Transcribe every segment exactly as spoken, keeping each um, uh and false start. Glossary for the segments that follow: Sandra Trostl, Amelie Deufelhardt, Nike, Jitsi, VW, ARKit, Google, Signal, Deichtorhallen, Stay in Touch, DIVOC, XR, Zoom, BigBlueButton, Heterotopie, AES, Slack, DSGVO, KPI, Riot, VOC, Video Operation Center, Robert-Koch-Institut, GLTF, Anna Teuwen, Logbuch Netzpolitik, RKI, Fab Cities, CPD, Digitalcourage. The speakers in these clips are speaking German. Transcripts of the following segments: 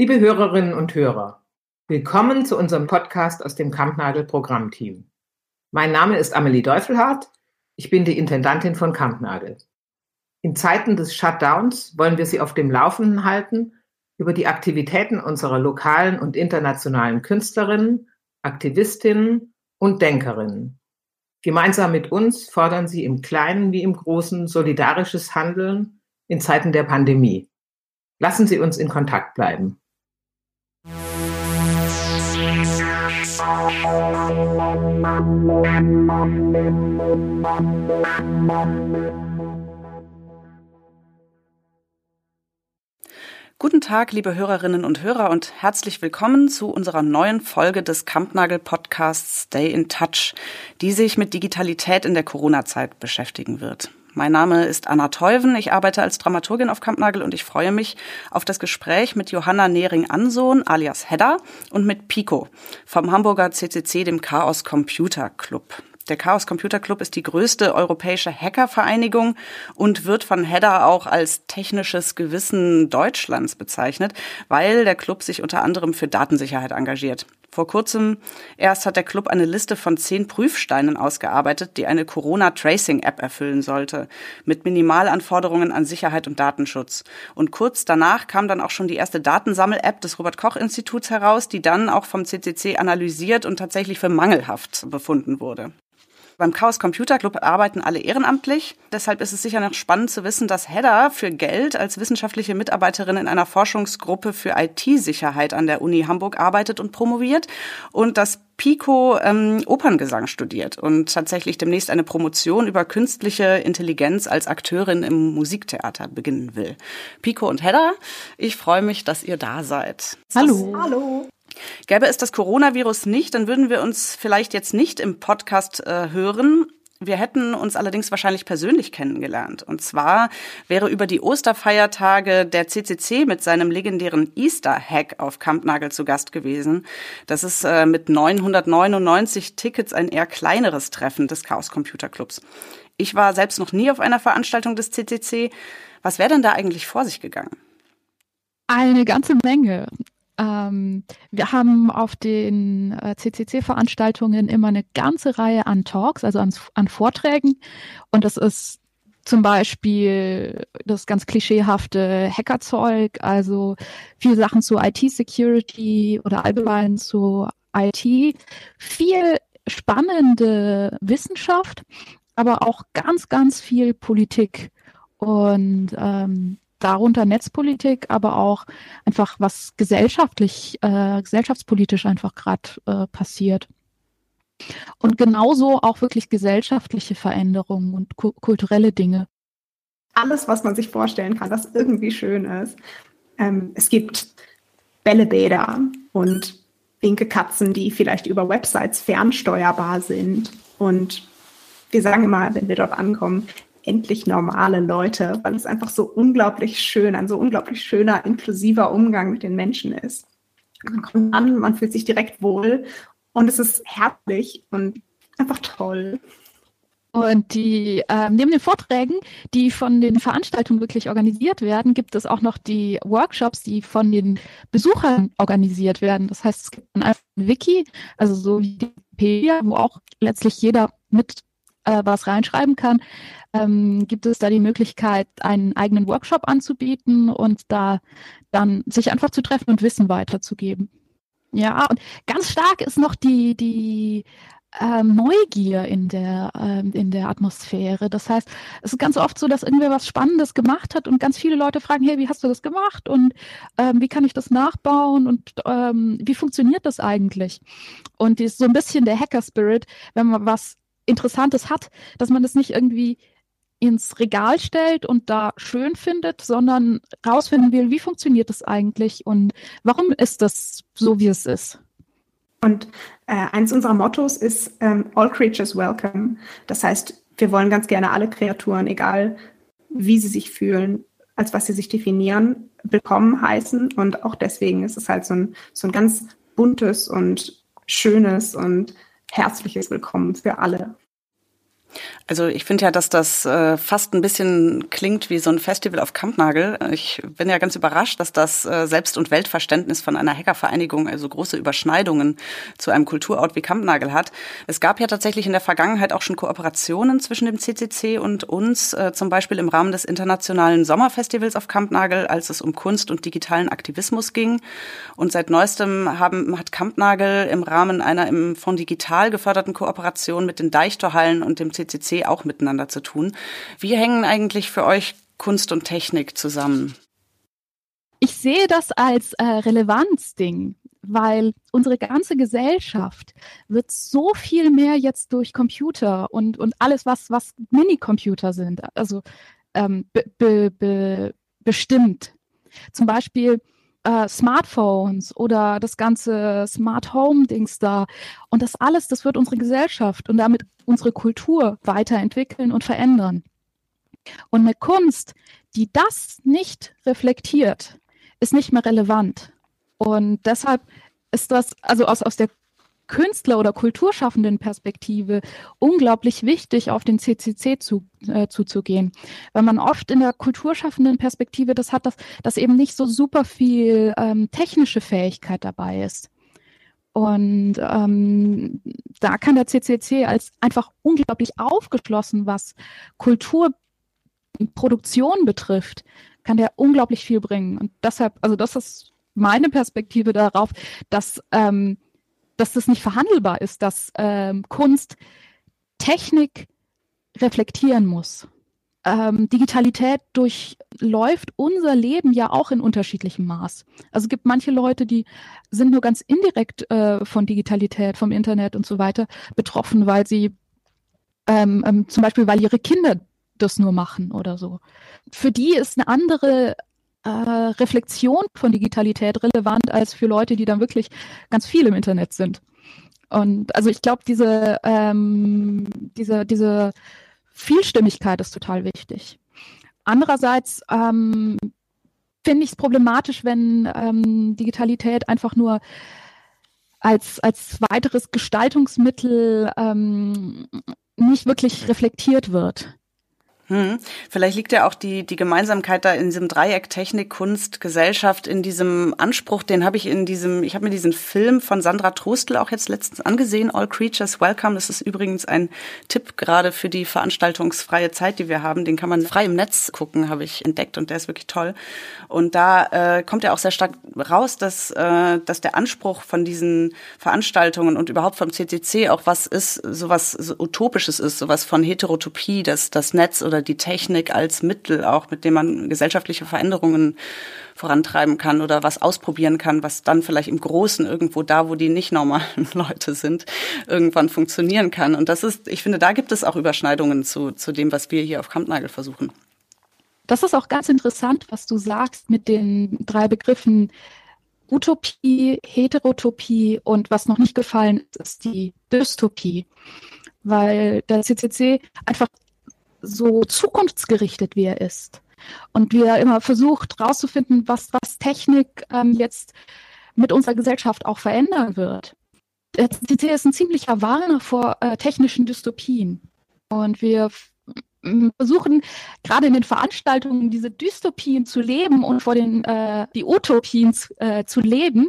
Liebe Hörerinnen und Hörer, willkommen zu unserem Podcast aus dem Kampnagel-Programmteam. Mein Name ist Amelie Deufelhardt, ich bin die Intendantin von Kampnagel. In Zeiten des Shutdowns wollen wir Sie auf dem Laufenden halten über die Aktivitäten unserer lokalen und internationalen Künstlerinnen, Aktivistinnen und Denkerinnen. Gemeinsam mit uns fordern Sie im Kleinen wie im Großen solidarisches Handeln in Zeiten der Pandemie. Lassen Sie uns in Kontakt bleiben. Guten Tag, liebe Hörerinnen und Hörer, und herzlich willkommen zu unserer neuen Folge des Kampnagel-Podcasts Stay in Touch, die sich mit Digitalität in der Corona-Zeit beschäftigen wird. Mein Name ist Anna Teuwen, ich arbeite als Dramaturgin auf Kampnagel und ich freue mich auf das Gespräch mit Johanna Nehring-Ansohn alias Hedda und mit Piko vom Hamburger C C C, dem Chaos Computer Club. Der Chaos Computer Club ist die größte europäische Hackervereinigung und wird von Hedda auch als technisches Gewissen Deutschlands bezeichnet, weil der Club sich unter anderem für Datensicherheit engagiert. Vor kurzem erst hat der Club eine Liste von zehn Prüfsteinen ausgearbeitet, die eine Corona-Tracing-App erfüllen sollte, mit Minimalanforderungen an Sicherheit und Datenschutz. Und kurz danach kam dann auch schon die erste Datensammel-App des Robert-Koch-Instituts heraus, die dann auch vom C C C analysiert und tatsächlich für mangelhaft befunden wurde. Beim Chaos Computer Club arbeiten alle ehrenamtlich. Deshalb ist es sicher noch spannend zu wissen, dass Hedda für Geld als wissenschaftliche Mitarbeiterin in einer Forschungsgruppe für I T-Sicherheit an der Uni Hamburg arbeitet und promoviert und dass Piko ähm, Operngesang studiert und tatsächlich demnächst eine Promotion über künstliche Intelligenz als Akteurin im Musiktheater beginnen will. Piko und Hedda, ich freue mich, dass ihr da seid. Hallo. Hallo. Gäbe es das Coronavirus nicht, dann würden wir uns vielleicht jetzt nicht im Podcast äh, hören. Wir hätten uns allerdings wahrscheinlich persönlich kennengelernt. Und zwar wäre über die Osterfeiertage der C C C mit seinem legendären Easter Hack auf Kampnagel zu Gast gewesen. Das ist äh, mit neunhundertneunundneunzig Tickets ein eher kleineres Treffen des Chaos Computer Clubs. Ich war selbst noch nie auf einer Veranstaltung des C C C. Was wäre denn da eigentlich vor sich gegangen? Eine ganze Menge. Ähm, wir haben auf den äh, C C C-Veranstaltungen immer eine ganze Reihe an Talks, also an, an Vorträgen. Und das ist zum Beispiel das ganz klischeehafte Hackerzeug, also viele Sachen zu I T-Security oder allgemein zu I T. Viel spannende Wissenschaft, aber auch ganz, ganz viel Politik. Und ähm, darunter Netzpolitik, aber auch einfach was gesellschaftlich, äh, gesellschaftspolitisch einfach gerade äh, passiert. Und genauso auch wirklich gesellschaftliche Veränderungen und ku- kulturelle Dinge. Alles, was man sich vorstellen kann, das irgendwie schön ist. Ähm, es gibt Bällebäder und pinke Katzen, die vielleicht über Websites fernsteuerbar sind. Und wir sagen immer, wenn wir dort ankommen, endlich normale Leute, weil es einfach so unglaublich schön, ein so unglaublich schöner, inklusiver Umgang mit den Menschen ist. Man kommt an, man fühlt sich direkt wohl und es ist herzlich und einfach toll. Und die äh, neben den Vorträgen, die von den Veranstaltungen wirklich organisiert werden, gibt es auch noch die Workshops, die von den Besuchern organisiert werden. Das heißt, es gibt dann einfach ein Wiki, also so wie die Wikipedia, wo auch letztlich jeder mit was reinschreiben kann, ähm, gibt es da die Möglichkeit, einen eigenen Workshop anzubieten und da dann sich einfach zu treffen und Wissen weiterzugeben. Ja, und ganz stark ist noch die, die ähm, Neugier in der, ähm, in der Atmosphäre. Das heißt, es ist ganz oft so, dass irgendwer was Spannendes gemacht hat und ganz viele Leute fragen, hey, wie hast du das gemacht und ähm, wie kann ich das nachbauen und ähm, wie funktioniert das eigentlich? Und die ist so ein bisschen der Hacker-Spirit, wenn man was Interessantes hat, dass man das nicht irgendwie ins Regal stellt und da schön findet, sondern rausfinden will, wie funktioniert das eigentlich und warum ist das so, wie es ist. Und äh, eins unserer Mottos ist ähm, All Creatures Welcome. Das heißt, wir wollen ganz gerne alle Kreaturen, egal wie sie sich fühlen, als was sie sich definieren, willkommen heißen. Und auch deswegen ist es halt so ein, so ein ganz buntes und schönes und herzliches Willkommen für alle. Also ich finde ja, dass das äh, fast ein bisschen klingt wie so ein Festival auf Kampnagel. Ich bin ja ganz überrascht, dass das äh, Selbst- und Weltverständnis von einer Hackervereinigung, also große Überschneidungen zu einem Kulturort wie Kampnagel hat. Es gab ja tatsächlich in der Vergangenheit auch schon Kooperationen zwischen dem C C C und uns, äh, zum Beispiel im Rahmen des internationalen Sommerfestivals auf Kampnagel, als es um Kunst und digitalen Aktivismus ging. Und seit neuestem haben, hat Kampnagel im Rahmen einer im Fonds Digital geförderten Kooperation mit den Deichtorhallen und dem C C C auch miteinander zu tun. Wie hängen eigentlich für euch Kunst und Technik zusammen? Ich sehe das als äh, Relevanzding, weil unsere ganze Gesellschaft wird so viel mehr jetzt durch Computer und, und alles, was, was Minicomputer sind, also ähm, be, be, be bestimmt. Zum Beispiel äh, Smartphones oder das ganze Smart Home-Dings da. Und das alles, das wird unsere Gesellschaft und damit unsere Kultur weiterentwickeln und verändern. Und eine Kunst, die das nicht reflektiert, ist nicht mehr relevant. Und deshalb ist das also aus, aus der Künstler- oder kulturschaffenden Perspektive unglaublich wichtig, auf den C C C zu, äh, zuzugehen. Weil man oft in der kulturschaffenden Perspektive das hat, dass, dass eben nicht so super viel ähm, technische Fähigkeit dabei ist. Und ähm, da kann der C C C als einfach unglaublich aufgeschlossen, was Kulturproduktion betrifft, kann der unglaublich viel bringen. Und deshalb, also das ist meine Perspektive darauf, dass, ähm, dass das nicht verhandelbar ist, dass ähm, Kunst Technik reflektieren muss. Ähm, Digitalität durchläuft unser Leben ja auch in unterschiedlichem Maß. Also es gibt manche Leute, die sind nur ganz indirekt äh, von Digitalität, vom Internet und so weiter betroffen, weil sie ähm, ähm, zum Beispiel, weil ihre Kinder das nur machen oder so. Für die ist eine andere äh, Reflexion von Digitalität relevant als für Leute, die dann wirklich ganz viel im Internet sind. Und also ich glaube, diese, ähm, diese, diese Vielstimmigkeit ist total wichtig. Andererseits ähm, finde ich es problematisch, wenn ähm, Digitalität einfach nur als, als weiteres Gestaltungsmittel ähm, nicht wirklich reflektiert wird. Hm. Vielleicht liegt ja auch die, die Gemeinsamkeit da in diesem Dreieck Technik, Kunst, Gesellschaft, in diesem Anspruch, den habe ich in diesem, ich habe mir diesen Film von Sandra Trostl auch jetzt letztens angesehen, All Creatures Welcome. Das ist übrigens ein Tipp gerade für die veranstaltungsfreie Zeit, die wir haben. Den kann man frei im Netz gucken, habe ich entdeckt, und der ist wirklich toll. Und da äh, kommt ja auch sehr stark raus, dass, äh, dass der Anspruch von diesen Veranstaltungen und überhaupt vom C C C auch was ist, sowas so Utopisches ist, sowas von Heterotopie, dass das Netz oder die Technik als Mittel auch, mit dem man gesellschaftliche Veränderungen vorantreiben kann oder was ausprobieren kann, was dann vielleicht im Großen irgendwo da, wo die nicht normalen Leute sind, irgendwann funktionieren kann. Und das ist, ich finde, da gibt es auch Überschneidungen zu, zu dem, was wir hier auf Kampnagel versuchen. Das ist auch ganz interessant, was du sagst mit den drei Begriffen Utopie, Heterotopie und was noch nicht gefallen ist, ist die Dystopie. Weil der C C C einfach so zukunftsgerichtet, wie er ist. Und wir immer versucht, rauszufinden, was, was Technik ähm, jetzt mit unserer Gesellschaft auch verändern wird. Der C C C ist ein ziemlicher Warner vor äh, technischen Dystopien. Und wir f- versuchen, gerade in den Veranstaltungen, diese Dystopien zu leben und vor den äh, die Utopien äh, zu leben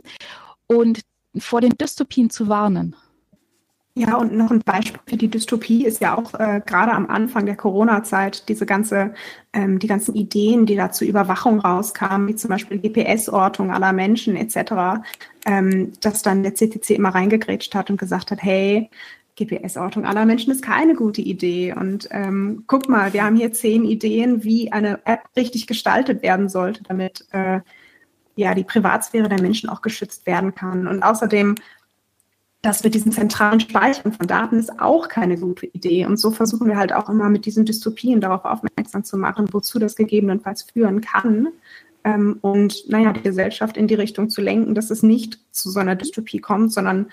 und vor den Dystopien zu warnen. Ja, und noch ein Beispiel für die Dystopie ist ja auch äh, gerade am Anfang der Corona-Zeit diese ganze, ähm, die ganzen Ideen, die da zur Überwachung rauskamen, wie zum Beispiel G P S-Ortung aller Menschen et cetera, ähm, dass dann der C C C immer reingegrätscht hat und gesagt hat, hey, G P S-Ortung aller Menschen ist keine gute Idee. Und ähm, guck mal, wir haben hier zehn Ideen, wie eine App richtig gestaltet werden sollte, damit äh, ja die Privatsphäre der Menschen auch geschützt werden kann. Und außerdem, das mit diesem zentralen Speichern von Daten ist auch keine gute Idee. Und so versuchen wir halt auch immer mit diesen Dystopien darauf aufmerksam zu machen, wozu das gegebenenfalls führen kann. Und naja, die Gesellschaft in die Richtung zu lenken, dass es nicht zu so einer Dystopie kommt, sondern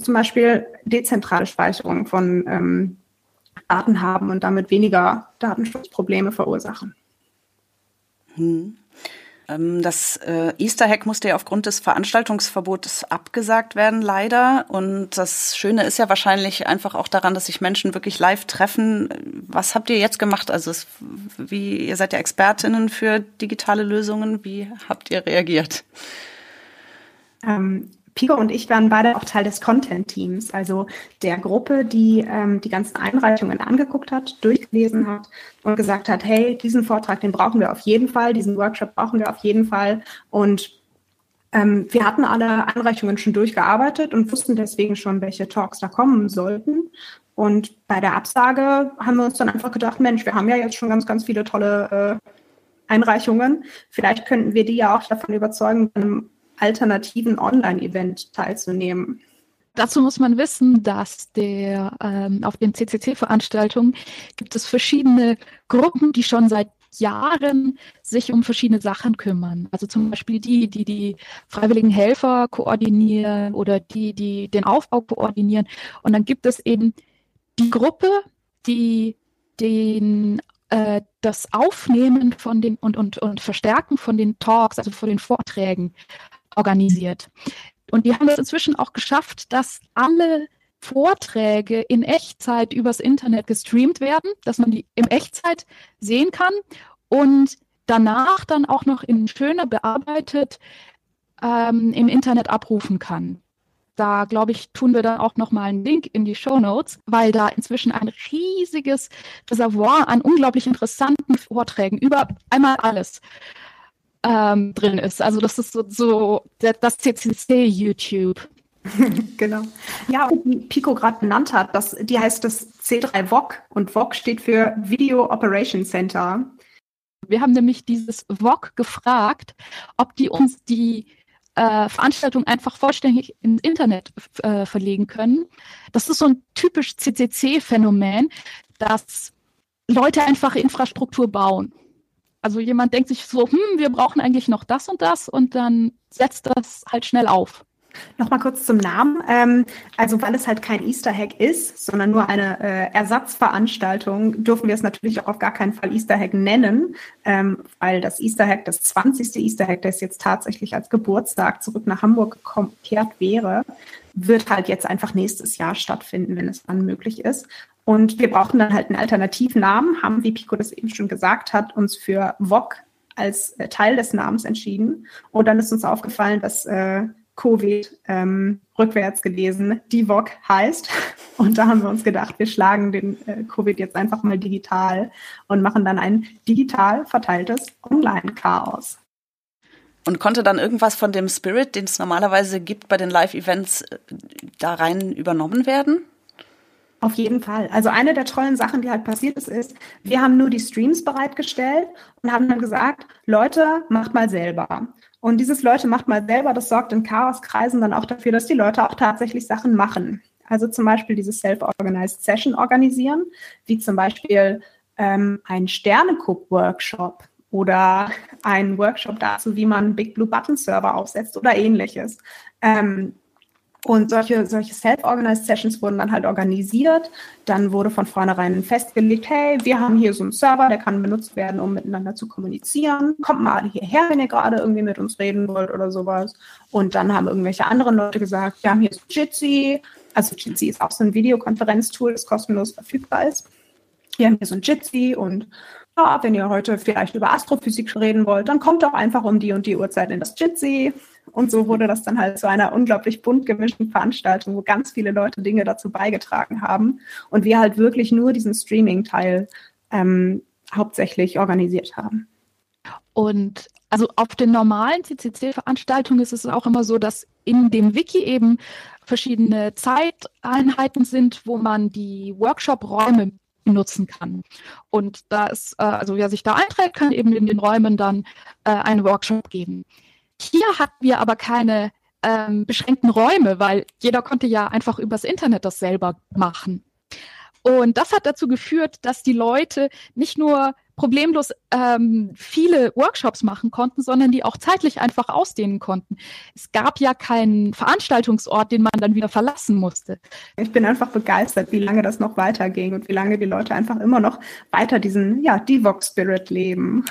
zum Beispiel dezentrale Speicherung von ähm, Daten haben und damit weniger Datenschutzprobleme verursachen. Hm. Das Easter Hack musste ja aufgrund des Veranstaltungsverbotes abgesagt werden, leider. Und das Schöne ist ja wahrscheinlich einfach auch daran, dass sich Menschen wirklich live treffen. Was habt ihr jetzt gemacht? Also es, wie, ihr seid ja Expertinnen für digitale Lösungen. Wie habt ihr reagiert? Ähm, Piko und ich waren beide auch Teil des Content-Teams, also der Gruppe, die ähm, die ganzen Einreichungen angeguckt hat, durchgelesen hat und gesagt hat, hey, diesen Vortrag, den brauchen wir auf jeden Fall, diesen Workshop brauchen wir auf jeden Fall. Und ähm, wir hatten alle Einreichungen schon durchgearbeitet und wussten deswegen schon, welche Talks da kommen sollten. Und bei der Absage haben wir uns dann einfach gedacht, Mensch, wir haben ja jetzt schon ganz, ganz viele tolle äh, Einreichungen. Vielleicht könnten wir die ja auch davon überzeugen, dann alternativen Online-Event teilzunehmen. Dazu muss man wissen, dass der ähm, auf den C C C-Veranstaltungen gibt es verschiedene Gruppen, die schon seit Jahren sich um verschiedene Sachen kümmern. Also zum Beispiel die, die die freiwilligen Helfer koordinieren oder die, die den Aufbau koordinieren. Und dann gibt es eben die Gruppe, die den das Aufnehmen von den und, und, und Verstärken von den Talks, also von den Vorträgen organisiert. Und die haben es inzwischen auch geschafft, dass alle Vorträge in Echtzeit übers Internet gestreamt werden, dass man die in Echtzeit sehen kann und danach dann auch noch in schöner bearbeitet ähm, im Internet abrufen kann. Da, glaube ich, tun wir dann auch nochmal einen Link in die Shownotes, weil da inzwischen ein riesiges Reservoir an unglaublich interessanten Vorträgen über einmal alles ähm, drin ist. Also das ist so, so das C C C-YouTube. Genau. Ja, und wie Piko gerade benannt hat, das, die heißt das C drei V O C und V O C steht für Video Operation Center. Wir haben nämlich dieses V O C gefragt, ob die uns die Äh, Veranstaltungen einfach vollständig ins Internet äh, verlegen können. Das ist so ein typisch C C C-Phänomen, dass Leute einfach Infrastruktur bauen. Also jemand denkt sich so, hm, wir brauchen eigentlich noch das und das und dann setzt das halt schnell auf. Nochmal kurz zum Namen. Ähm, also weil es halt kein Easter Hack ist, sondern nur eine äh, Ersatzveranstaltung, dürfen wir es natürlich auch auf gar keinen Fall Easter Hack nennen, ähm, weil das Easter Hack, das zwanzigste Easter Hack, das jetzt tatsächlich als Geburtstag zurück nach Hamburg gekehrt wäre, wird halt jetzt einfach nächstes Jahr stattfinden, wenn es dann möglich ist. Und wir brauchen dann halt einen Alternativnamen, haben, wie Piko das eben schon gesagt hat, uns für V O C als äh, Teil des Namens entschieden. Und dann ist uns aufgefallen, dass äh, Covid ähm, rückwärts gelesen, D I V O C heißt. Und da haben wir uns gedacht, wir schlagen den äh, Covid jetzt einfach mal digital und machen dann ein digital verteiltes Online-Chaos. Und konnte dann irgendwas von dem Spirit, den es normalerweise gibt bei den Live-Events, da rein übernommen werden? Auf jeden Fall. Also eine der tollen Sachen, die halt passiert ist, ist, wir haben nur die Streams bereitgestellt und haben dann gesagt, Leute, macht mal selber. Und dieses Leute macht mal selber, das sorgt in Chaoskreisen dann auch dafür, dass die Leute auch tatsächlich Sachen machen. Also zum Beispiel diese Self-Organized Session organisieren, wie zum Beispiel ähm, einen Sterne-Cook-Workshop oder einen Workshop dazu, wie man einen BigBlueButton-Server aufsetzt oder ähnliches. Ähm, und solche, solche Self-Organized Sessions wurden dann halt organisiert. Dann wurde von vornherein festgelegt, hey, wir haben hier so einen Server, der kann benutzt werden, um miteinander zu kommunizieren. Kommt mal alle hierher, wenn ihr gerade irgendwie mit uns reden wollt oder sowas. Und dann haben irgendwelche anderen Leute gesagt, wir haben hier so Jitsi. Also Jitsi ist auch so ein Videokonferenztool, das kostenlos verfügbar ist. Wir haben hier so ein Jitsi und ja, wenn ihr heute vielleicht über Astrophysik reden wollt, dann kommt doch einfach um die und die Uhrzeit in das Jitsi. Und so wurde das dann halt zu einer unglaublich bunt gemischten Veranstaltung, wo ganz viele Leute Dinge dazu beigetragen haben und wir halt wirklich nur diesen Streaming-Teil ähm, hauptsächlich organisiert haben. Und also auf den normalen C C C-Veranstaltungen ist es auch immer so, dass in dem Wiki eben verschiedene Zeiteinheiten sind, wo man die Workshop-Räume nutzen kann. Und da ist, also wer sich da einträgt, kann eben in den Räumen dann äh, einen Workshop geben. Hier hatten wir aber keine ähm, beschränkten Räume, weil jeder konnte ja einfach übers Internet das selber machen. Und das hat dazu geführt, dass die Leute nicht nur problemlos ähm, viele Workshops machen konnten, sondern die auch zeitlich einfach ausdehnen konnten. Es gab ja keinen Veranstaltungsort, den man dann wieder verlassen musste. Ich bin einfach begeistert, wie lange das noch weiterging und wie lange die Leute einfach immer noch weiter diesen ja, D I V O C-Spirit leben.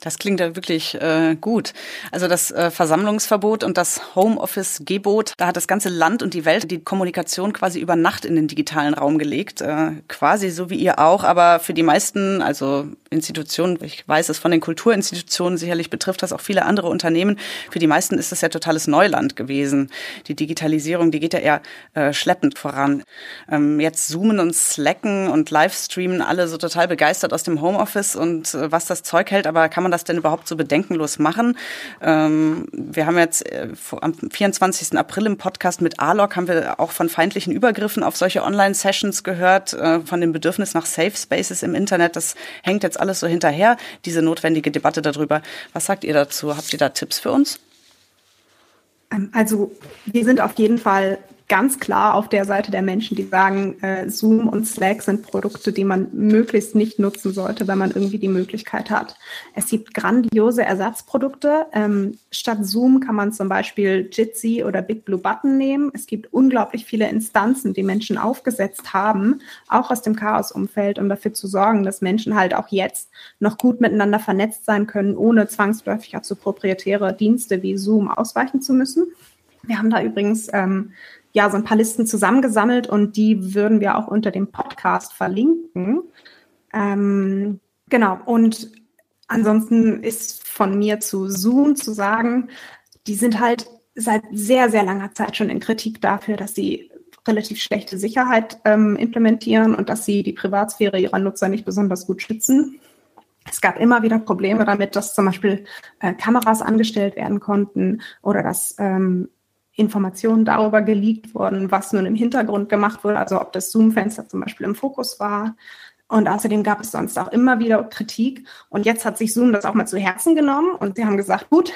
Das klingt ja wirklich äh, gut. Also das äh, Versammlungsverbot und das Homeoffice-Gebot, da hat das ganze Land und die Welt die Kommunikation quasi über Nacht in den digitalen Raum gelegt. Äh, quasi so wie ihr auch, aber für die meisten, also Institutionen, ich weiß es von den Kulturinstitutionen, sicherlich betrifft das auch viele andere Unternehmen, für die meisten ist das ja totales Neuland gewesen. Die Digitalisierung, die geht ja eher äh, schleppend voran. Ähm, jetzt Zoomen und Slacken und Livestreamen, alle so total begeistert aus dem Homeoffice und äh, was das Zeug hält, aber kann man das denn überhaupt so bedenkenlos machen? Ähm, wir haben jetzt äh, am vierundzwanzigsten April im Podcast mit A L O C haben wir auch von feindlichen Übergriffen auf solche Online-Sessions gehört, äh, von dem Bedürfnis nach Safe Spaces im Internet. Das hängt jetzt alles so hinterher, diese notwendige Debatte darüber. Was sagt ihr dazu? Habt ihr da Tipps für uns? Also wir sind auf jeden Fall ganz klar auf der Seite der Menschen, die sagen, äh, Zoom und Slack sind Produkte, die man möglichst nicht nutzen sollte, wenn man irgendwie die Möglichkeit hat. Es gibt grandiose Ersatzprodukte. Ähm, statt Zoom kann man zum Beispiel Jitsi oder BigBlueButton nehmen. Es gibt unglaublich viele Instanzen, die Menschen aufgesetzt haben, auch aus dem Chaosumfeld, um dafür zu sorgen, dass Menschen halt auch jetzt noch gut miteinander vernetzt sein können, ohne zwangsläufig auf so proprietäre Dienste wie Zoom ausweichen zu müssen. Wir haben da übrigens ähm, ja, so ein paar Listen zusammengesammelt und die würden wir auch unter dem Podcast verlinken. Ähm, genau, und ansonsten ist von mir zu Zoom zu sagen, die sind halt seit sehr, sehr langer Zeit schon in Kritik dafür, dass sie relativ schlechte Sicherheit ähm, implementieren und dass sie die Privatsphäre ihrer Nutzer nicht besonders gut schützen. Es gab immer wieder Probleme damit, dass zum Beispiel äh, Kameras angestellt werden konnten oder dass ähm, Informationen darüber geleakt wurden, was nun im Hintergrund gemacht wurde, also ob das Zoom-Fenster zum Beispiel im Fokus war. Und außerdem gab es sonst auch immer wieder Kritik. Und jetzt hat sich Zoom das auch mal zu Herzen genommen und sie haben gesagt, gut,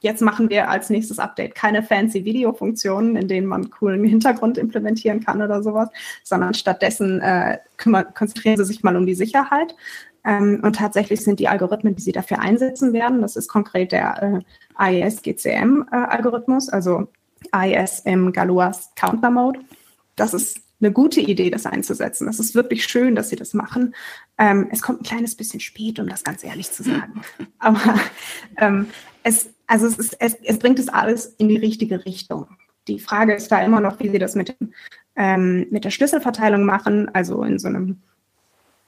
jetzt machen wir als nächstes Update keine fancy Videofunktionen, in denen man einen coolen Hintergrund implementieren kann oder sowas, sondern stattdessen äh, kümmern, konzentrieren sie sich mal um die Sicherheit. Ähm, und tatsächlich sind die Algorithmen, die sie dafür einsetzen werden, das ist konkret der äh, A E S G C M äh, Algorithmus, also A E S im Galois-Counter-Mode. Das ist eine gute Idee, das einzusetzen. Das ist wirklich schön, dass sie das machen. Ähm, es kommt ein kleines bisschen spät, um das ganz ehrlich zu sagen. Aber ähm, es, also es, ist, es, es bringt es alles in die richtige Richtung. Die Frage ist da immer noch, wie sie das mit, ähm, mit der Schlüsselverteilung machen. Also in so einem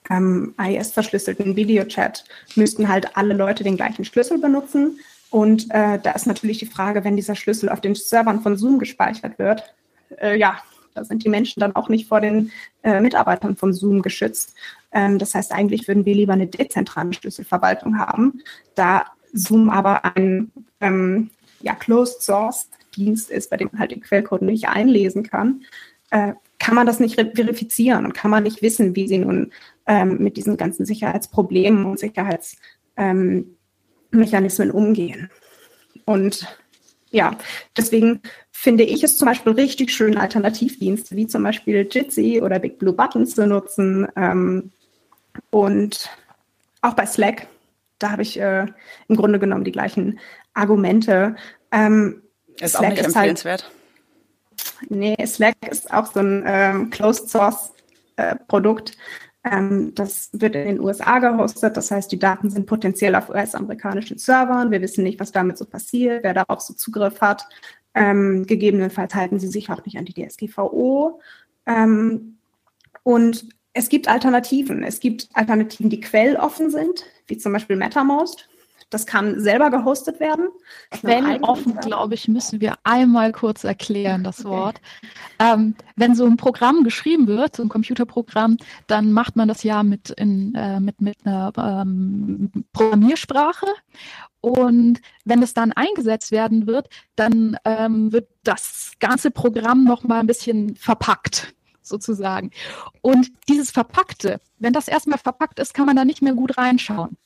ähm, A E S-verschlüsselten Videochat müssten halt alle Leute den gleichen Schlüssel benutzen. Und äh, da ist natürlich die Frage, wenn dieser Schlüssel auf den Servern von Zoom gespeichert wird, äh, ja, da sind die Menschen dann auch nicht vor den äh, Mitarbeitern von Zoom geschützt. Ähm, das heißt, eigentlich würden wir lieber eine dezentrale Schlüsselverwaltung haben, da Zoom aber ein ähm, ja, Closed-Source-Dienst ist, bei dem man halt den Quellcode nicht einlesen kann, äh, kann man das nicht verifizieren und kann man nicht wissen, wie sie nun ähm, mit diesen ganzen Sicherheitsproblemen und Sicherheits ähm, Mechanismen umgehen. Und ja, deswegen finde ich es zum Beispiel richtig schön, Alternativdienste wie zum Beispiel Jitsi oder BigBlueButton zu nutzen. Ähm, und auch bei Slack, da habe ich äh, im Grunde genommen die gleichen Argumente. Ähm, ist Slack auch nicht ist empfehlenswert. Halt, nee, Slack ist auch so ein ähm, Closed-Source-Produkt. Das wird in den U S A gehostet, das heißt, die Daten sind potenziell auf U S-amerikanischen Servern. Wir wissen nicht, was damit so passiert, wer darauf so Zugriff hat. Ähm, gegebenenfalls halten sie sich auch nicht an die D S G V O. Ähm, und es gibt Alternativen. Es gibt Alternativen, die quelloffen sind, wie zum Beispiel Mattermost. Das kann selber gehostet werden. Wenn offen, glaube ich, müssen wir einmal kurz erklären, das okay. Wort. Ähm, wenn so ein Programm geschrieben wird, so ein Computerprogramm, dann macht man das ja mit, in, äh, mit, mit einer ähm, Programmiersprache. Und wenn es dann eingesetzt werden wird, dann ähm, wird das ganze Programm nochmal ein bisschen verpackt, sozusagen. Und dieses Verpackte, wenn das erstmal verpackt ist, kann man da nicht mehr gut reinschauen.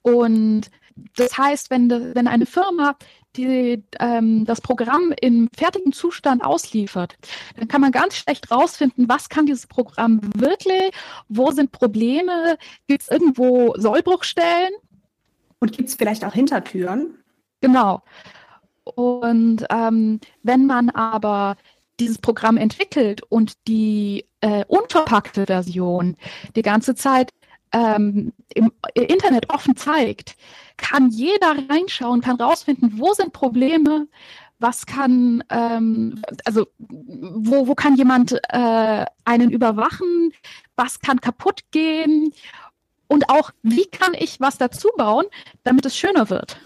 Und das heißt, wenn, de, wenn eine Firma die, ähm, das Programm im fertigen Zustand ausliefert, dann kann man ganz schlecht rausfinden, was kann dieses Programm wirklich, wo sind Probleme, gibt es irgendwo Sollbruchstellen? Und gibt es vielleicht auch Hintertüren? Genau. Und ähm, wenn man aber dieses Programm entwickelt und die äh, unverpackte Version die ganze Zeit ähm, im Internet offen zeigt, kann jeder reinschauen, kann rausfinden, wo sind Probleme, was kann, ähm, also wo, wo kann jemand äh, einen überwachen, was kann kaputt gehen und auch, wie kann ich was dazu bauen, damit es schöner wird.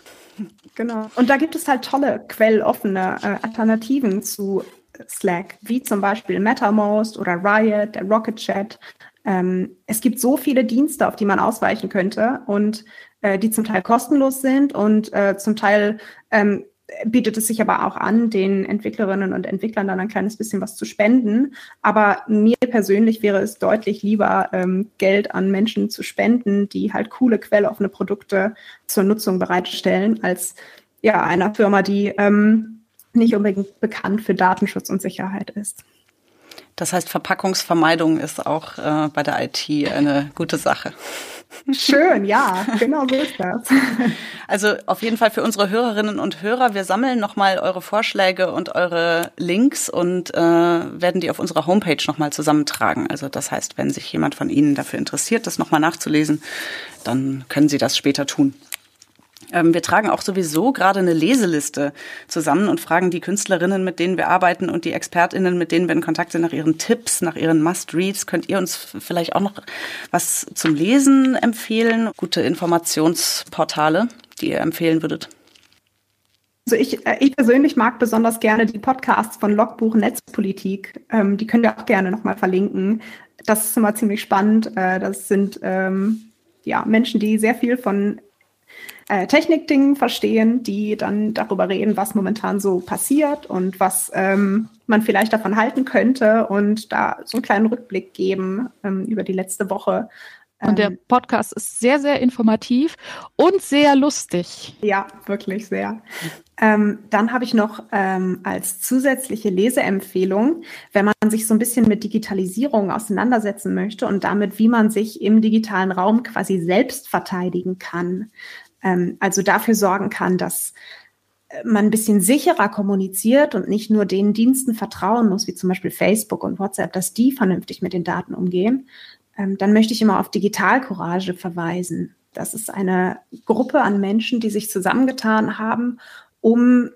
Genau. Und da gibt es halt tolle, quelloffene äh, Alternativen zu Slack, wie zum Beispiel Mattermost oder Riot, der RocketChat. Ähm, es gibt so viele Dienste, auf die man ausweichen könnte und äh, die zum Teil kostenlos sind und äh, zum Teil ähm, bietet es sich aber auch an, den Entwicklerinnen und Entwicklern dann ein kleines bisschen was zu spenden. Aber mir persönlich wäre es deutlich lieber, ähm, Geld an Menschen zu spenden, die halt coole, quelloffene Produkte zur Nutzung bereitstellen, als ja einer Firma, die ähm, nicht unbedingt bekannt für Datenschutz und Sicherheit ist. Das heißt, Verpackungsvermeidung ist auch äh, bei der I T eine gute Sache. Schön, ja, genau so ist das. Also auf jeden Fall für unsere Hörerinnen und Hörer, wir sammeln nochmal eure Vorschläge und eure Links und äh, werden die auf unserer Homepage nochmal zusammentragen. Also das heißt, wenn sich jemand von Ihnen dafür interessiert, das nochmal nachzulesen, dann können Sie das später tun. Wir tragen auch sowieso gerade eine Leseliste zusammen und fragen die Künstlerinnen, mit denen wir arbeiten und die ExpertInnen, mit denen wir in Kontakt sind, nach ihren Tipps, nach ihren Must-Reads. Könnt ihr uns vielleicht auch noch was zum Lesen empfehlen? Gute Informationsportale, die ihr empfehlen würdet? Also ich, ich persönlich mag besonders gerne die Podcasts von Logbuch Netzpolitik. Die können wir auch gerne nochmal verlinken. Das ist immer ziemlich spannend. Das sind ja Menschen, die sehr viel von Technikdingen verstehen, die dann darüber reden, was momentan so passiert und was ähm, man vielleicht davon halten könnte und da so einen kleinen Rückblick geben ähm, über die letzte Woche. Ähm, und der Podcast ist sehr, sehr informativ und sehr lustig. Ja, wirklich sehr. Ähm, dann habe ich noch ähm, als zusätzliche Leseempfehlung, wenn man sich so ein bisschen mit Digitalisierung auseinandersetzen möchte und damit, wie man sich im digitalen Raum quasi selbst verteidigen kann. Also dafür sorgen kann, dass man ein bisschen sicherer kommuniziert und nicht nur den Diensten vertrauen muss, wie zum Beispiel Facebook und WhatsApp, dass die vernünftig mit den Daten umgehen. Dann möchte ich immer auf Digitalcourage verweisen. Das ist eine Gruppe an Menschen, die sich zusammengetan haben, um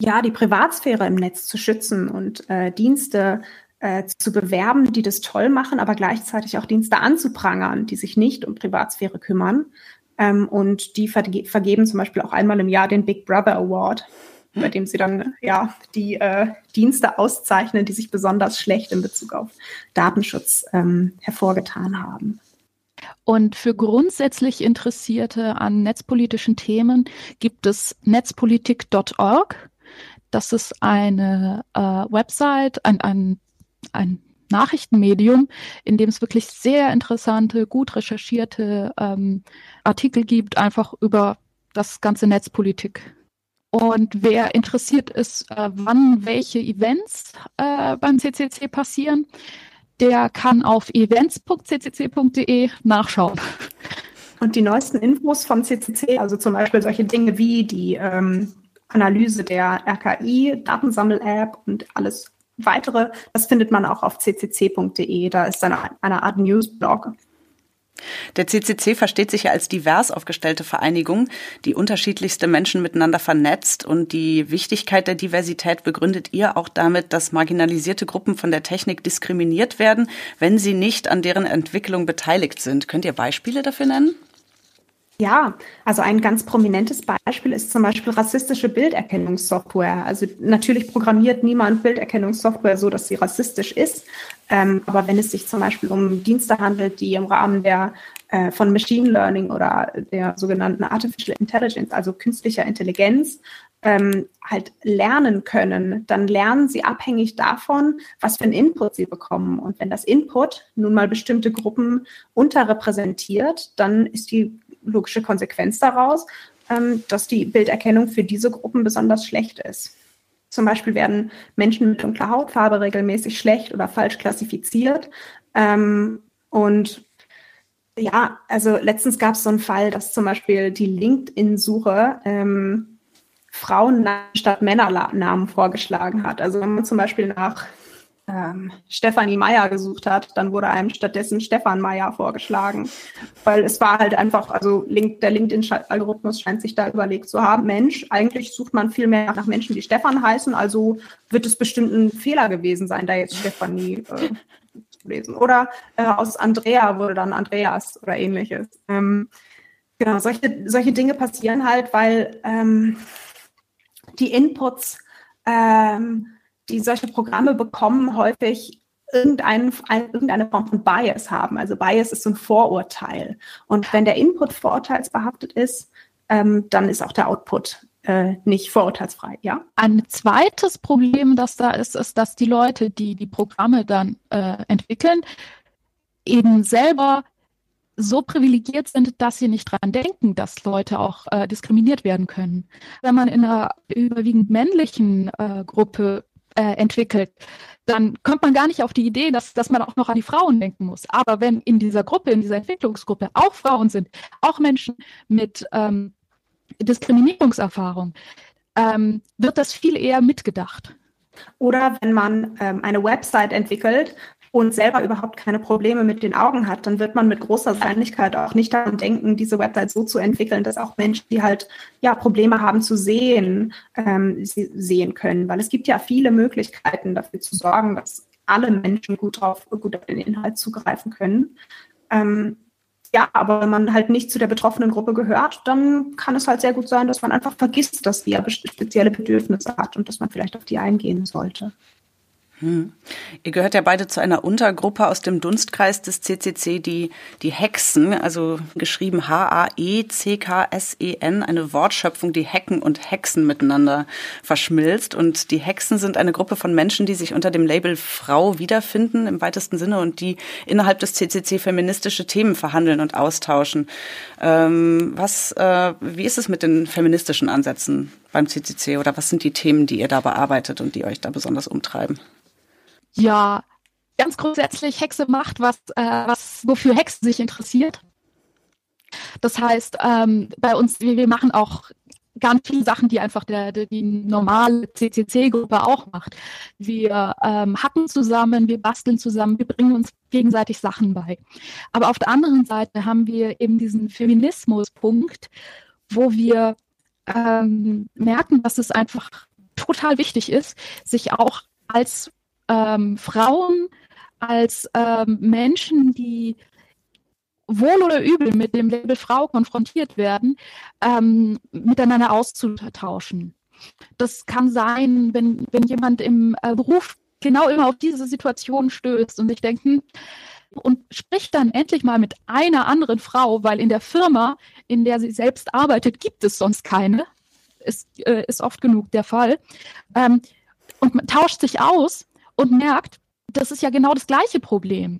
ja die Privatsphäre im Netz zu schützen und äh, Dienste äh, zu bewerben, die das toll machen, aber gleichzeitig auch Dienste anzuprangern, die sich nicht um Privatsphäre kümmern. Ähm, und die verge- vergeben zum Beispiel auch einmal im Jahr den Big Brother Award, bei dem sie dann ja die äh, Dienste auszeichnen, die sich besonders schlecht in Bezug auf Datenschutz ähm, hervorgetan haben. Und für grundsätzlich Interessierte an netzpolitischen Themen gibt es netzpolitik Punkt org. Das ist eine äh, Website, ein, ein, ein Nachrichtenmedium, in dem es wirklich sehr interessante, gut recherchierte ähm, Artikel gibt, einfach über das ganze Netzpolitik. Und wer interessiert ist, äh, wann welche Events äh, beim C C C passieren, der kann auf events punkt c c c punkt d e nachschauen. Und die neuesten Infos vom C C C, also zum Beispiel solche Dinge wie die ähm, Analyse der R K I, Datensammel-App und alles weitere, das findet man auch auf c c c punkt d e, da ist eine, eine Art Newsblog. Der C C C versteht sich ja als divers aufgestellte Vereinigung, die unterschiedlichste Menschen miteinander vernetzt, und die Wichtigkeit der Diversität begründet ihr auch damit, dass marginalisierte Gruppen von der Technik diskriminiert werden, wenn sie nicht an deren Entwicklung beteiligt sind. Könnt ihr Beispiele dafür nennen? Ja, also ein ganz prominentes Beispiel ist zum Beispiel rassistische Bilderkennungssoftware. Also natürlich programmiert niemand Bilderkennungssoftware so, dass sie rassistisch ist. Ähm, aber wenn es sich zum Beispiel um Dienste handelt, die im Rahmen der äh, von Machine Learning oder der sogenannten Artificial Intelligence, also künstlicher Intelligenz, ähm, halt lernen können, dann lernen sie abhängig davon, was für einen Input sie bekommen. Und wenn das Input nun mal bestimmte Gruppen unterrepräsentiert, dann ist die logische Konsequenz daraus, dass die Bilderkennung für diese Gruppen besonders schlecht ist. Zum Beispiel werden Menschen mit dunkler Hautfarbe regelmäßig schlecht oder falsch klassifiziert. Und ja, also letztens gab es so einen Fall, dass zum Beispiel die LinkedIn-Suche ähm, Frauen statt Männernamen vorgeschlagen hat. Also wenn man zum Beispiel nach ähm, Stefanie Meyer gesucht hat, dann wurde einem stattdessen Stefan Meyer vorgeschlagen, weil es war halt einfach, also Link, der LinkedIn-Algorithmus scheint sich da überlegt zu haben, Mensch, eigentlich sucht man viel mehr nach Menschen, die Stefan heißen, also wird es bestimmt ein Fehler gewesen sein, da jetzt Stefanie äh, zu lesen. Oder äh, aus Andrea wurde dann Andreas oder ähnliches. Ähm, genau, solche, solche Dinge passieren halt, weil ähm, die Inputs, ähm, die solche Programme bekommen, häufig irgendein, ein, irgendeine Form von Bias haben. Also Bias ist so ein Vorurteil. Und wenn der Input vorurteilsbehaftet ist, ähm, dann ist auch der Output äh, nicht vorurteilsfrei. Ja? Ein zweites Problem, das da ist, ist, dass die Leute, die die Programme dann äh, entwickeln, eben selber so privilegiert sind, dass sie nicht dran denken, dass Leute auch äh, diskriminiert werden können. Wenn man in einer überwiegend männlichen äh, Gruppe äh, entwickelt, dann kommt man gar nicht auf die Idee, dass, dass man auch noch an die Frauen denken muss. Aber wenn in dieser Gruppe, in dieser Entwicklungsgruppe auch Frauen sind, auch Menschen mit ähm, Diskriminierungserfahrung, ähm, wird das viel eher mitgedacht. Oder wenn man ähm, eine Website entwickelt und selber überhaupt keine Probleme mit den Augen hat, dann wird man mit großer Wahrscheinlichkeit auch nicht daran denken, diese Website so zu entwickeln, dass auch Menschen, die halt ja Probleme haben zu sehen, ähm, sie sehen können. Weil es gibt ja viele Möglichkeiten, dafür zu sorgen, dass alle Menschen gut, drauf, gut auf den Inhalt zugreifen können. Ähm, ja, aber wenn man halt nicht zu der betroffenen Gruppe gehört, dann kann es halt sehr gut sein, dass man einfach vergisst, dass die ja spezielle Bedürfnisse hat und dass man vielleicht auf die eingehen sollte. Hm. Ihr gehört ja beide zu einer Untergruppe aus dem Dunstkreis des C C C, die die Haecksen, also geschrieben H A E C K S E N, eine Wortschöpfung, die Hacken und Haecksen miteinander verschmilzt. Und die Haecksen sind eine Gruppe von Menschen, die sich unter dem Label Frau wiederfinden im weitesten Sinne und die innerhalb des C C C feministische Themen verhandeln und austauschen. Ähm, was, äh, wie ist es mit den feministischen Ansätzen beim C C C oder was sind die Themen, die ihr da bearbeitet und die euch da besonders umtreiben? Ja, ganz grundsätzlich, Haecksen macht, was, äh, was wofür Haecksen sich interessiert. Das heißt, ähm, bei uns, wir, wir machen auch ganz viele Sachen, die einfach der, der, die normale C C C-Gruppe auch macht. Wir ähm, hacken zusammen, wir basteln zusammen, wir bringen uns gegenseitig Sachen bei. Aber auf der anderen Seite haben wir eben diesen Feminismuspunkt, wo wir ähm, merken, dass es einfach total wichtig ist, sich auch als Ähm, Frauen als ähm, Menschen, die wohl oder übel mit dem Label Frau konfrontiert werden, ähm, miteinander auszutauschen. Das kann sein, wenn, wenn jemand im äh, Beruf genau immer auf diese Situation stößt und sich denkt, hm, und spricht dann endlich mal mit einer anderen Frau, weil in der Firma, in der sie selbst arbeitet, gibt es sonst keine. Ist, äh, ist oft genug der Fall. Ähm, und man tauscht sich aus und merkt, das ist ja genau das gleiche Problem.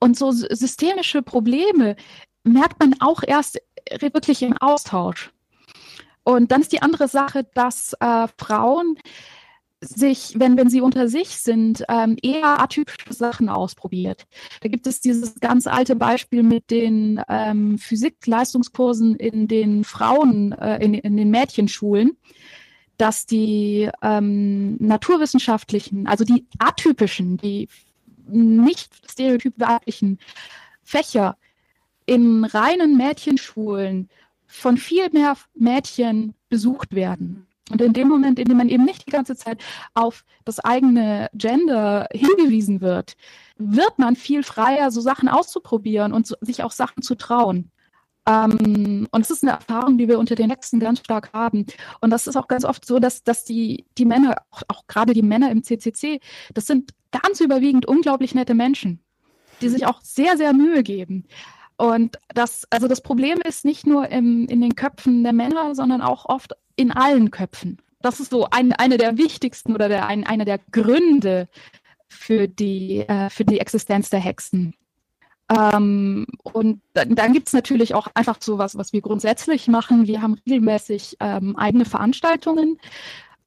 Und so systemische Probleme merkt man auch erst wirklich im Austausch. Und dann ist die andere Sache, dass äh, Frauen sich, wenn, wenn sie unter sich sind, ähm, eher atypische Sachen ausprobiert. Da gibt es dieses ganz alte Beispiel mit den ähm, Physik-Leistungskursen in den Frauen, äh, in, in den Mädchenschulen, dass die ähm, naturwissenschaftlichen, also die atypischen, die nicht stereotyp weiblichen Fächer in reinen Mädchenschulen von viel mehr Mädchen besucht werden. Und in dem Moment, in dem man eben nicht die ganze Zeit auf das eigene Gender hingewiesen wird, wird man viel freier, so Sachen auszuprobieren und so, sich auch Sachen zu trauen. Um, und es ist eine Erfahrung, die wir unter den Haecksen ganz stark haben. Und das ist auch ganz oft so, dass, dass die, die Männer, auch, auch gerade die Männer im C C C, das sind ganz überwiegend unglaublich nette Menschen, die sich auch sehr, sehr Mühe geben. Und das, also das Problem ist nicht nur im, in den Köpfen der Männer, sondern auch oft in allen Köpfen. Das ist so ein, eine der wichtigsten oder der, ein, einer der Gründe für die, äh, für die Existenz der Haecksen. Ähm, und dann, dann gibt es natürlich auch einfach so was, was wir grundsätzlich machen. Wir haben regelmäßig ähm, eigene Veranstaltungen.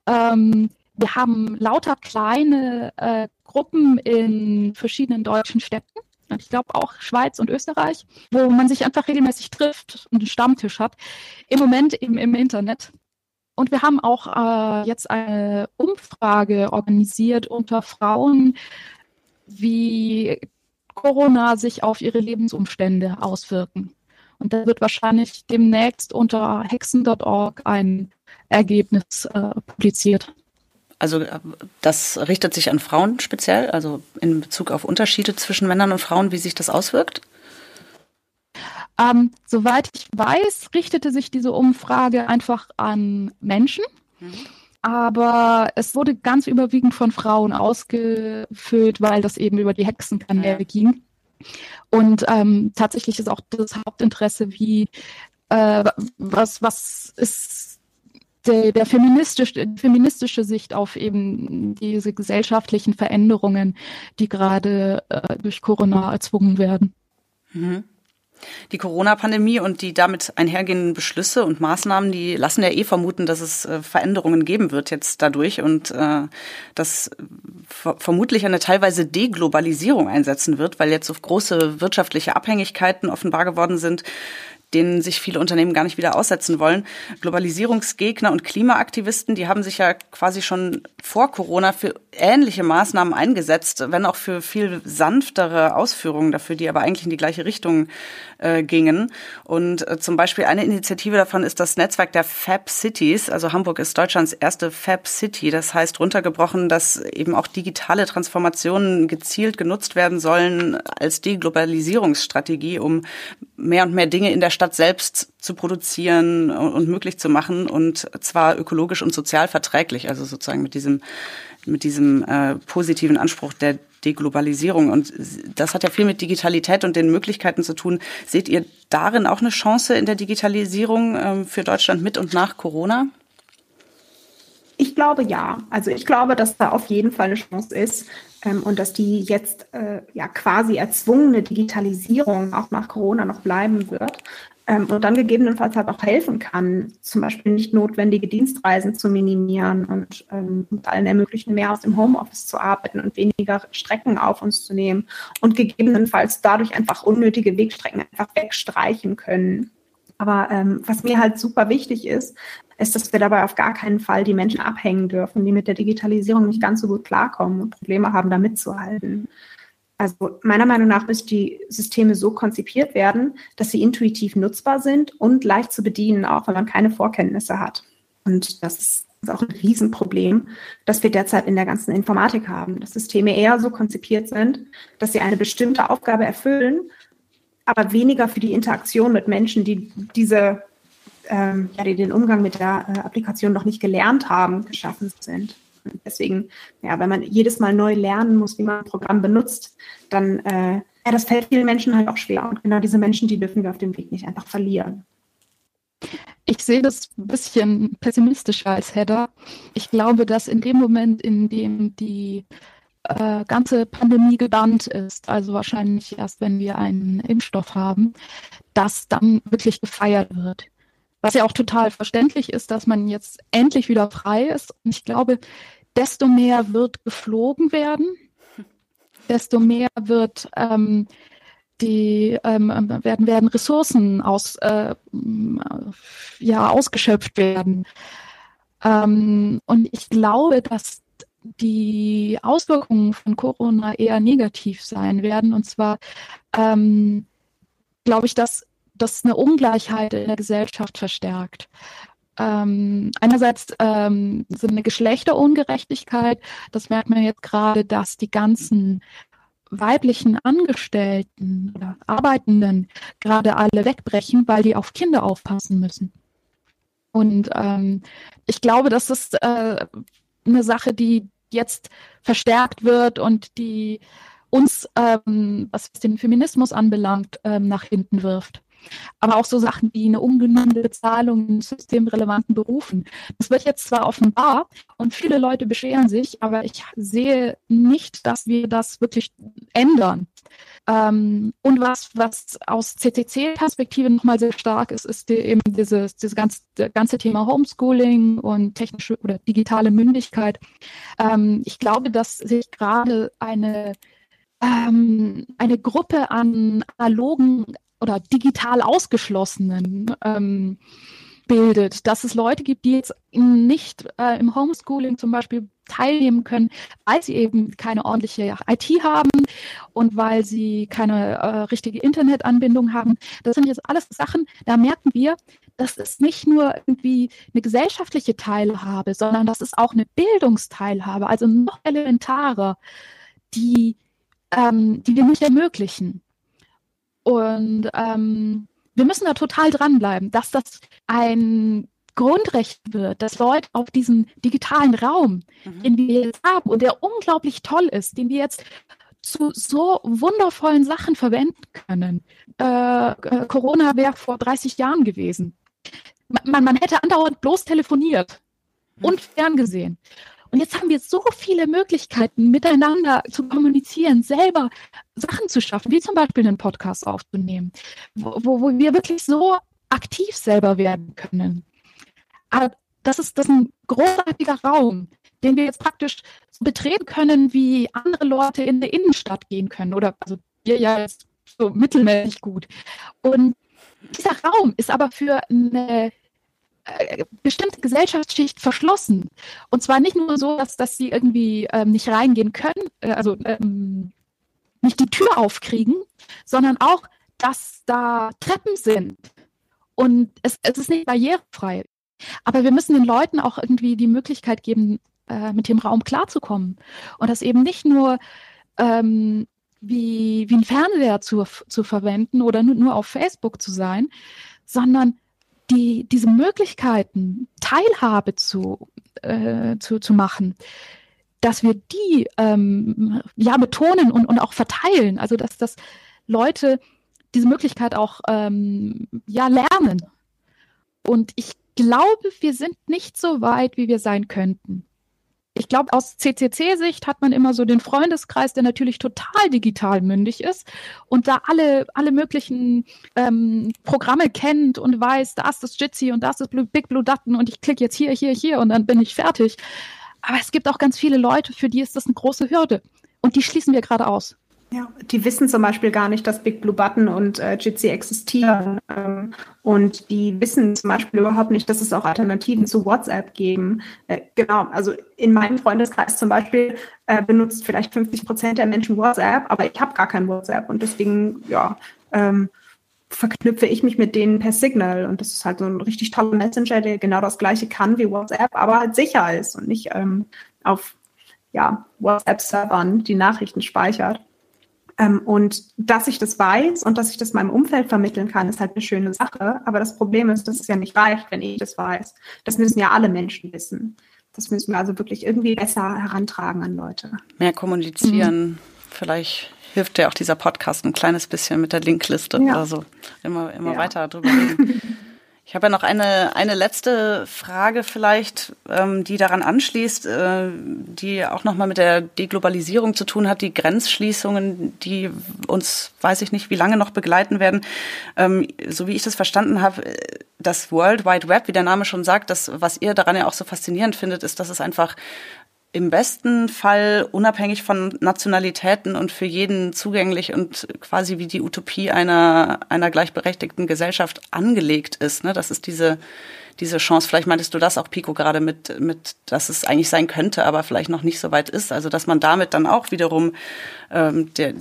Ähm, wir haben lauter kleine äh, Gruppen in verschiedenen deutschen Städten und ich glaube auch Schweiz und Österreich, wo man sich einfach regelmäßig trifft und einen Stammtisch hat. Im Moment eben im Internet. Und wir haben auch äh, jetzt eine Umfrage organisiert unter Frauen, wie Corona sich auf ihre Lebensumstände auswirken. Und da wird wahrscheinlich demnächst unter Haecksen punkt org ein Ergebnis äh, publiziert. Also das richtet sich an Frauen speziell, also in Bezug auf Unterschiede zwischen Männern und Frauen, wie sich das auswirkt? Ähm, soweit ich weiß, richtete sich diese Umfrage einfach an Menschen. Mhm. Aber es wurde ganz überwiegend von Frauen ausgefüllt, weil das eben über die Haecksen-Kanäle ging. Und ähm, tatsächlich ist auch das Hauptinteresse, wie äh, was, was ist Der, der feministische, feministische Sicht auf eben diese gesellschaftlichen Veränderungen, die gerade äh, durch Corona erzwungen werden. Mhm. Die Corona-Pandemie und die damit einhergehenden Beschlüsse und Maßnahmen, die lassen ja eh vermuten, dass es äh, Veränderungen geben wird jetzt dadurch und äh, dass v- vermutlich eine teilweise Deglobalisierung einsetzen wird, weil jetzt so große wirtschaftliche Abhängigkeiten offenbar geworden sind, denen sich viele Unternehmen gar nicht wieder aussetzen wollen. Globalisierungsgegner und Klimaaktivisten, die haben sich ja quasi schon vor Corona für ähnliche Maßnahmen eingesetzt, wenn auch für viel sanftere Ausführungen dafür, die aber eigentlich in die gleiche Richtung äh, gingen. Und äh, zum Beispiel eine Initiative davon ist das Netzwerk der Fab Cities. Also Hamburg ist Deutschlands erste Fab City. Das heißt runtergebrochen, dass eben auch digitale Transformationen gezielt genutzt werden sollen als Deglobalisierungsstrategie, um mehr und mehr Dinge in der Stadt selbst zu produzieren und möglich zu machen, und zwar ökologisch und sozial verträglich, also sozusagen mit diesem mit diesem äh, positiven Anspruch der Deglobalisierung. Und das hat ja viel mit Digitalität und den Möglichkeiten zu tun. Seht ihr darin auch eine Chance in der Digitalisierung äh, für Deutschland mit und nach Corona? Ich glaube ja. Also ich glaube, dass da auf jeden Fall eine Chance ist ähm, und dass die jetzt äh, ja quasi erzwungene Digitalisierung auch nach Corona noch bleiben wird ähm, und dann gegebenenfalls halt auch helfen kann, zum Beispiel nicht notwendige Dienstreisen zu minimieren und ähm, allen ermöglichen, mehr aus dem Homeoffice zu arbeiten und weniger Strecken auf uns zu nehmen und gegebenenfalls dadurch einfach unnötige Wegstrecken einfach wegstreichen können. Aber ähm, was mir halt super wichtig ist, ist, dass wir dabei auf gar keinen Fall die Menschen abhängen dürfen, die mit der Digitalisierung nicht ganz so gut klarkommen und Probleme haben, da mitzuhalten. Also meiner Meinung nach müssen die Systeme so konzipiert werden, dass sie intuitiv nutzbar sind und leicht zu bedienen, auch wenn man keine Vorkenntnisse hat. Und das ist auch ein Riesenproblem, das wir derzeit in der ganzen Informatik haben, dass Systeme eher so konzipiert sind, dass sie eine bestimmte Aufgabe erfüllen, aber weniger für die Interaktion mit Menschen, die diese Ähm, ja, die den Umgang mit der äh, Applikation noch nicht gelernt haben, geschaffen sind. Und deswegen, ja, wenn man jedes Mal neu lernen muss, wie man ein Programm benutzt, dann, äh, ja, das fällt vielen Menschen halt auch schwer. Und genau diese Menschen, die dürfen wir auf dem Weg nicht einfach verlieren. Ich sehe das ein bisschen pessimistischer als Hedda. Ich glaube, dass in dem Moment, in dem die äh, ganze Pandemie gebannt ist, also wahrscheinlich erst, wenn wir einen Impfstoff haben, dass dann wirklich gefeiert wird. Was ja auch total verständlich ist, dass man jetzt endlich wieder frei ist. Und ich glaube, desto mehr wird geflogen werden, desto mehr wird, ähm, die, ähm, werden, werden Ressourcen aus, äh, ja, ausgeschöpft werden. Ähm, und ich glaube, dass die Auswirkungen von Corona eher negativ sein werden. Und zwar ähm, glaube ich, dass das eine Ungleichheit in der Gesellschaft verstärkt. Ähm, einerseits ähm, so eine Geschlechterungerechtigkeit, das merkt man jetzt gerade, dass die ganzen weiblichen Angestellten oder Arbeitenden gerade alle wegbrechen, weil die auf Kinder aufpassen müssen. Und ähm, ich glaube, das ist äh, eine Sache, die jetzt verstärkt wird und die uns, ähm, was den Feminismus anbelangt, ähm, nach hinten wirft. Aber auch so Sachen wie eine ungenügende Bezahlung in systemrelevanten Berufen. Das wird jetzt zwar offenbar und viele Leute beschweren sich, aber ich sehe nicht, dass wir das wirklich ändern. Ähm, und was, was aus C C C-Perspektive nochmal sehr stark ist, ist die, eben dieses, dieses ganze, ganze Thema Homeschooling und technische oder digitale Mündigkeit. Ähm, ich glaube, dass sich gerade eine, ähm, eine Gruppe an analogen oder digital Ausgeschlossenen ähm, bildet, dass es Leute gibt, die jetzt nicht äh, im Homeschooling zum Beispiel teilnehmen können, weil sie eben keine ordentliche I T haben und weil sie keine äh, richtige Internetanbindung haben. Das sind jetzt alles Sachen, da merken wir, dass es nicht nur irgendwie eine gesellschaftliche Teilhabe, sondern dass es auch eine Bildungsteilhabe, also noch elementarer, die, ähm, die wir nicht ermöglichen. Und ähm, wir müssen da total dranbleiben, dass das ein Grundrecht wird, dass Leute auf diesen digitalen Raum, mhm. den wir jetzt haben und der unglaublich toll ist, den wir jetzt zu so wundervollen Sachen verwenden können. Äh, äh, Corona wäre vor dreißig Jahren gewesen. Man, man hätte andauernd bloß telefoniert mhm. und ferngesehen. Und jetzt haben wir so viele Möglichkeiten, miteinander zu kommunizieren, selber Sachen zu schaffen, wie zum Beispiel einen Podcast aufzunehmen, wo, wo wir wirklich so aktiv selber werden können. Aber das ist, das ist ein großartiger Raum, den wir jetzt praktisch betreten können, wie andere Leute in die Innenstadt gehen können. Oder also wir ja jetzt so mittelmäßig gut. Und dieser Raum ist aber für eine bestimmte Gesellschaftsschicht verschlossen. Und zwar nicht nur so, dass, dass sie irgendwie ähm, nicht reingehen können, äh, also ähm, nicht die Tür aufkriegen, sondern auch, dass da Treppen sind. Und es, es ist nicht barrierefrei. Aber wir müssen den Leuten auch irgendwie die Möglichkeit geben, äh, mit dem Raum klarzukommen. Und das eben nicht nur ähm, wie, wie ein Fernseher zu, zu verwenden oder nur, nur auf Facebook zu sein, sondern Die, diese Möglichkeiten, Teilhabe zu, äh, zu, zu machen, dass wir die ähm, ja, betonen und, und auch verteilen. Also, dass, dass Leute diese Möglichkeit auch ähm, ja, lernen. Und ich glaube, wir sind nicht so weit, wie wir sein könnten. Ich glaube, aus C C C-Sicht hat man immer so den Freundeskreis, der natürlich total digital mündig ist und da alle, alle möglichen ähm, Programme kennt und weiß, da ist das Jitsi und da ist das BigBlueButton und ich klicke jetzt hier, hier, hier und dann bin ich fertig. Aber es gibt auch ganz viele Leute, für die ist das eine große Hürde und die schließen wir gerade aus. Ja, die wissen zum Beispiel gar nicht, dass BigBlueButton und äh, Jitsi existieren ähm, und die wissen zum Beispiel überhaupt nicht, dass es auch Alternativen zu WhatsApp geben. Äh, genau, also in meinem Freundeskreis zum Beispiel äh, benutzt vielleicht fünfzig Prozent der Menschen WhatsApp, aber ich habe gar kein WhatsApp und deswegen ja ähm, verknüpfe ich mich mit denen per Signal und das ist halt so ein richtig toller Messenger, der genau das Gleiche kann wie WhatsApp, aber halt sicher ist und nicht ähm, auf ja, WhatsApp-Servern die Nachrichten speichert. Und dass ich das weiß und dass ich das meinem Umfeld vermitteln kann, ist halt eine schöne Sache. Aber das Problem ist, dass es ja nicht reicht, wenn ich das weiß. Das müssen ja alle Menschen wissen. Das müssen wir also wirklich irgendwie besser herantragen an Leute. Mehr kommunizieren. Mhm. Vielleicht hilft ja auch dieser Podcast ein kleines bisschen mit der Linkliste ja. oder so. Immer, immer ja. weiter drüber reden. Ich habe ja noch eine, eine letzte Frage vielleicht, ähm, die daran anschließt, äh, die auch nochmal mit der Deglobalisierung zu tun hat, die Grenzschließungen, die uns, weiß ich nicht, wie lange noch begleiten werden. Ähm, so wie ich das verstanden habe, das World Wide Web, wie der Name schon sagt, das, was ihr daran ja auch so faszinierend findet, ist, dass es einfach im besten Fall unabhängig von Nationalitäten und für jeden zugänglich und quasi wie die Utopie einer einer gleichberechtigten Gesellschaft angelegt ist. Ne? Das ist diese diese Chance. Vielleicht meintest du das auch, Piko, gerade mit, mit, dass es eigentlich sein könnte, aber vielleicht noch nicht so weit ist. Also dass man damit dann auch wiederum ähm, der,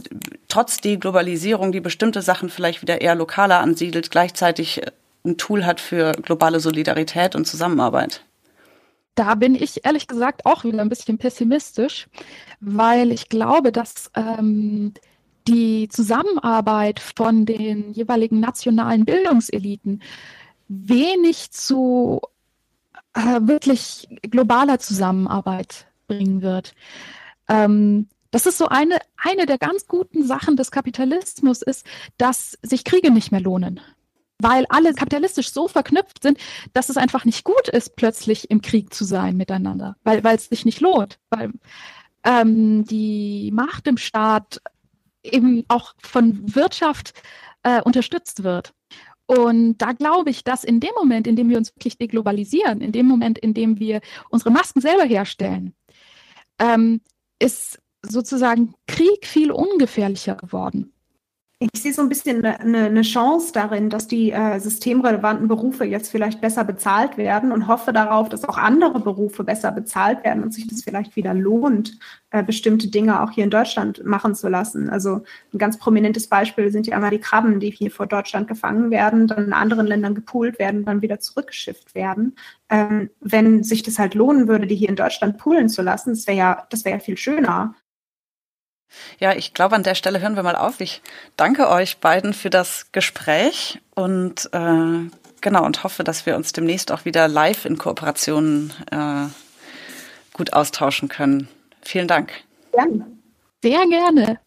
trotz Deglobalisierung, die bestimmte Sachen vielleicht wieder eher lokaler ansiedelt, gleichzeitig ein Tool hat für globale Solidarität und Zusammenarbeit. Da bin ich ehrlich gesagt auch wieder ein bisschen pessimistisch, weil ich glaube, dass ähm, die Zusammenarbeit von den jeweiligen nationalen Bildungseliten wenig zu äh, wirklich globaler Zusammenarbeit bringen wird. Ähm, das ist so eine, eine der ganz guten Sachen des Kapitalismus ist, dass sich Kriege nicht mehr lohnen. Weil alle kapitalistisch so verknüpft sind, dass es einfach nicht gut ist, plötzlich im Krieg zu sein miteinander, weil weil es sich nicht lohnt, weil ähm, die Macht im Staat eben auch von Wirtschaft äh, unterstützt wird. Und da glaube ich, dass in dem Moment, in dem wir uns wirklich deglobalisieren, in dem Moment, in dem wir unsere Masken selber herstellen, ähm, ist sozusagen Krieg viel ungefährlicher geworden. Ich sehe so ein bisschen eine, eine Chance darin, dass die äh, systemrelevanten Berufe jetzt vielleicht besser bezahlt werden und hoffe darauf, dass auch andere Berufe besser bezahlt werden und sich das vielleicht wieder lohnt, äh, bestimmte Dinge auch hier in Deutschland machen zu lassen. Also ein ganz prominentes Beispiel sind ja einmal die Krabben, die hier vor Deutschland gefangen werden, dann in anderen Ländern gepoolt werden, dann wieder zurückgeschifft werden. Ähm, wenn sich das halt lohnen würde, die hier in Deutschland poolen zu lassen, das wäre ja, das wäre ja viel schöner. Ja, ich glaube, an der Stelle hören wir mal auf. Ich danke euch beiden für das Gespräch und äh, genau und hoffe, dass wir uns demnächst auch wieder live in Kooperationen äh, gut austauschen können. Vielen Dank. Gerne. Sehr gerne.